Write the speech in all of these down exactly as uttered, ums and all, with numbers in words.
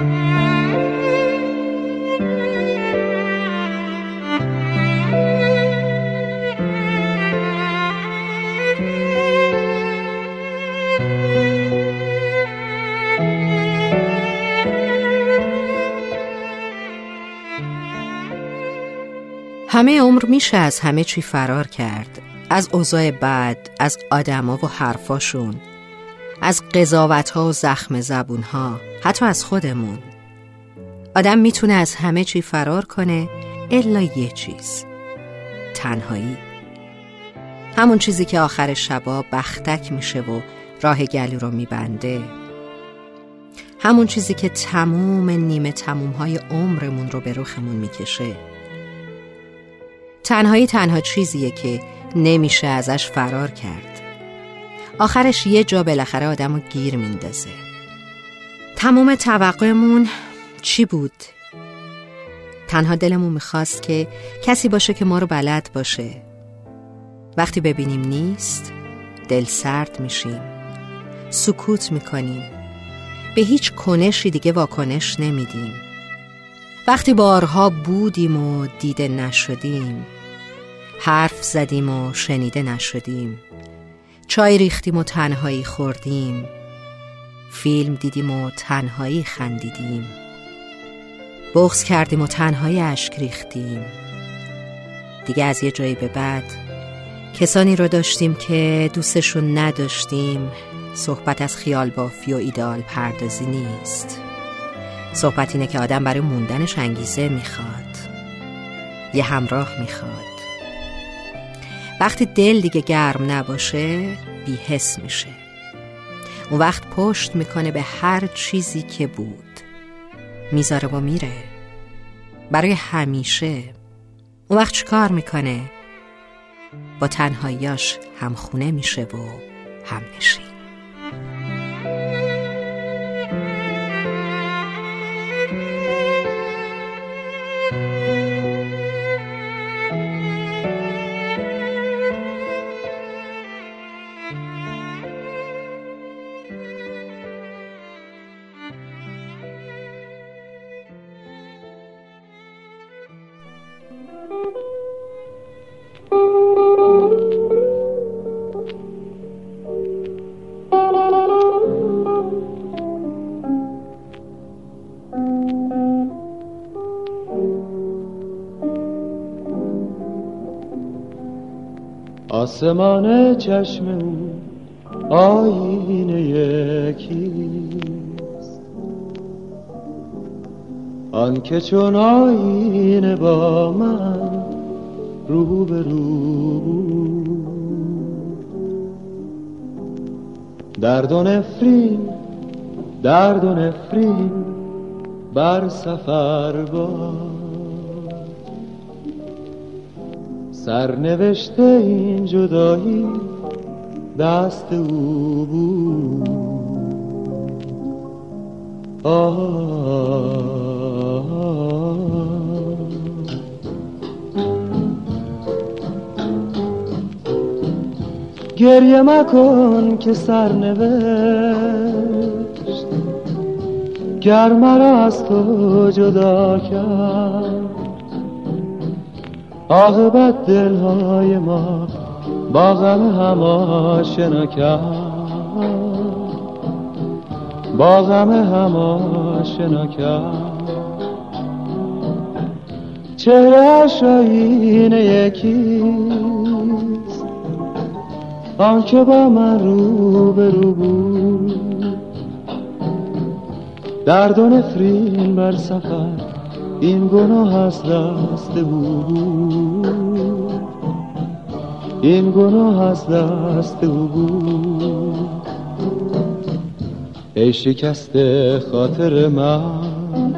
همه عمر میشه از همه چی فرار کرد، از اوضاع بد، از آدما و حرفاشون، از قضاوت‌ها و زخم زبون‌ها، حتی از خودمون. آدم میتونه از همه چی فرار کنه الا یه چیز: تنهایی. همون چیزی که آخر شبا بختک میشه و راه گلو رو میبنده. همون چیزی که تموم نیمه تموم‌های عمرمون رو به رخمون میکشه. تنهایی تنها چیزیه که نمیشه ازش فرار کرد. آخرش یه جا بالاخره آدمو گیر میندازه. تمام توقعمون چی بود؟ تنها دلمون میخواست که کسی باشه که ما رو بلد باشه. وقتی ببینیم نیست، دل سرد میشیم، سکوت میکنیم، به هیچ کنشی دیگه واکنش نمیدیم. وقتی بارها بودیم و دیده نشدیم، حرف زدیم و شنیده نشدیم، چای ریختیم و تنهایی خوردیم، فیلم دیدیم و تنهایی خندیدیم، بغض کردیم و تنهایی اشک ریختیم. دیگه از یه جایی به بعد کسانی رو داشتیم که دوستشون نداشتیم. صحبت از خیال بافی و ایدئال پردازی نیست. صحبت اینه که آدم برای موندنش انگیزه میخواد، یه همراه میخواد. وقتی دل دیگه گرم نباشه، بی‌حس میشه. اون وقت پشت میکنه به هر چیزی که بود، میذاره و میره، برای همیشه. اون وقت چیکار میکنه؟ با تنهاییاش همخونه میشه و همنشین. آسمان چشم او آینه کیست؟ آن که چون آینه با من رو به رو بود. درد و نفرین، درد و نفرین بر سفر باد. سرنوشته این جدایی دست او بود. آه آه آه. گریه مکن که سرنوشت گر مرا از تو جدا کرد. عاقبت دلهای ما با غم هم آشنا کرد، با غم هم آشنا کرد. چهره‌اش آیینه یکیست، آن که با من رو به رو بود. درد و نفرین بر سفر این گناه از دست بود، این گناه از دست بود. ای شکست خاطر من،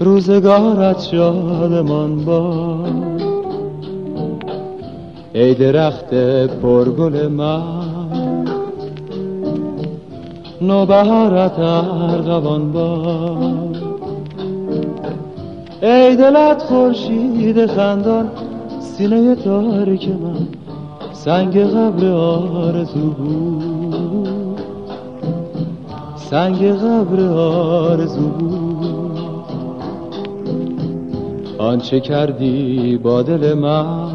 روزگارت شادمان باد. ای درخت پرگل من، نوبهارت ارغوان باد. ای دلت خورشید خندان، سینه تاریک من سنگ قبر آرزو بود، سنگ سنگ قبر آرزو بود. آنچه کردی با دل من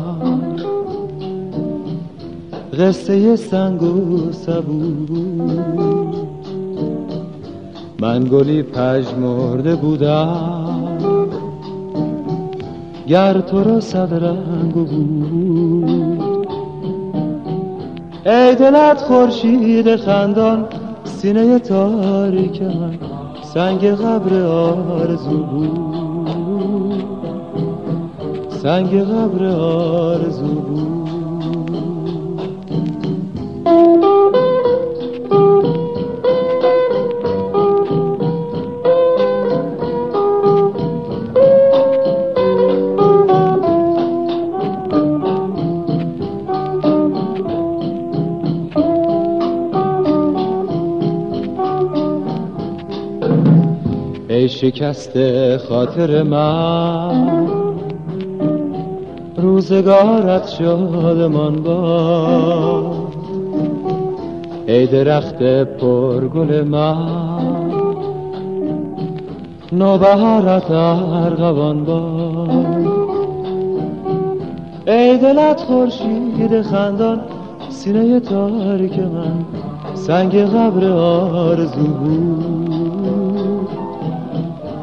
قصه سنگ و سبو بود. من گلی پژمرده بودم گر تو را صد رنگ بود. ای دلت خورشید خندان سینه تاریک من سنگ قبر آرزو بود، سنگ قبر آرزو بود. ای شکست خاطر من روزگارت شادمان باد، ای درخت پرگل من نوبهارت ارغوان باد. ای دلت خورشید خندان سینه تاریک من سنگ قبر آرزو بود،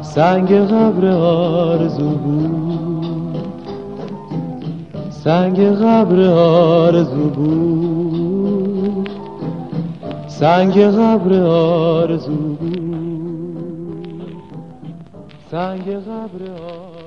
سنگ قبر آرزو بود، سنگ قبر آرزو بود، سنگ قبر آرزو بود، سنگ قبر آرزو بود.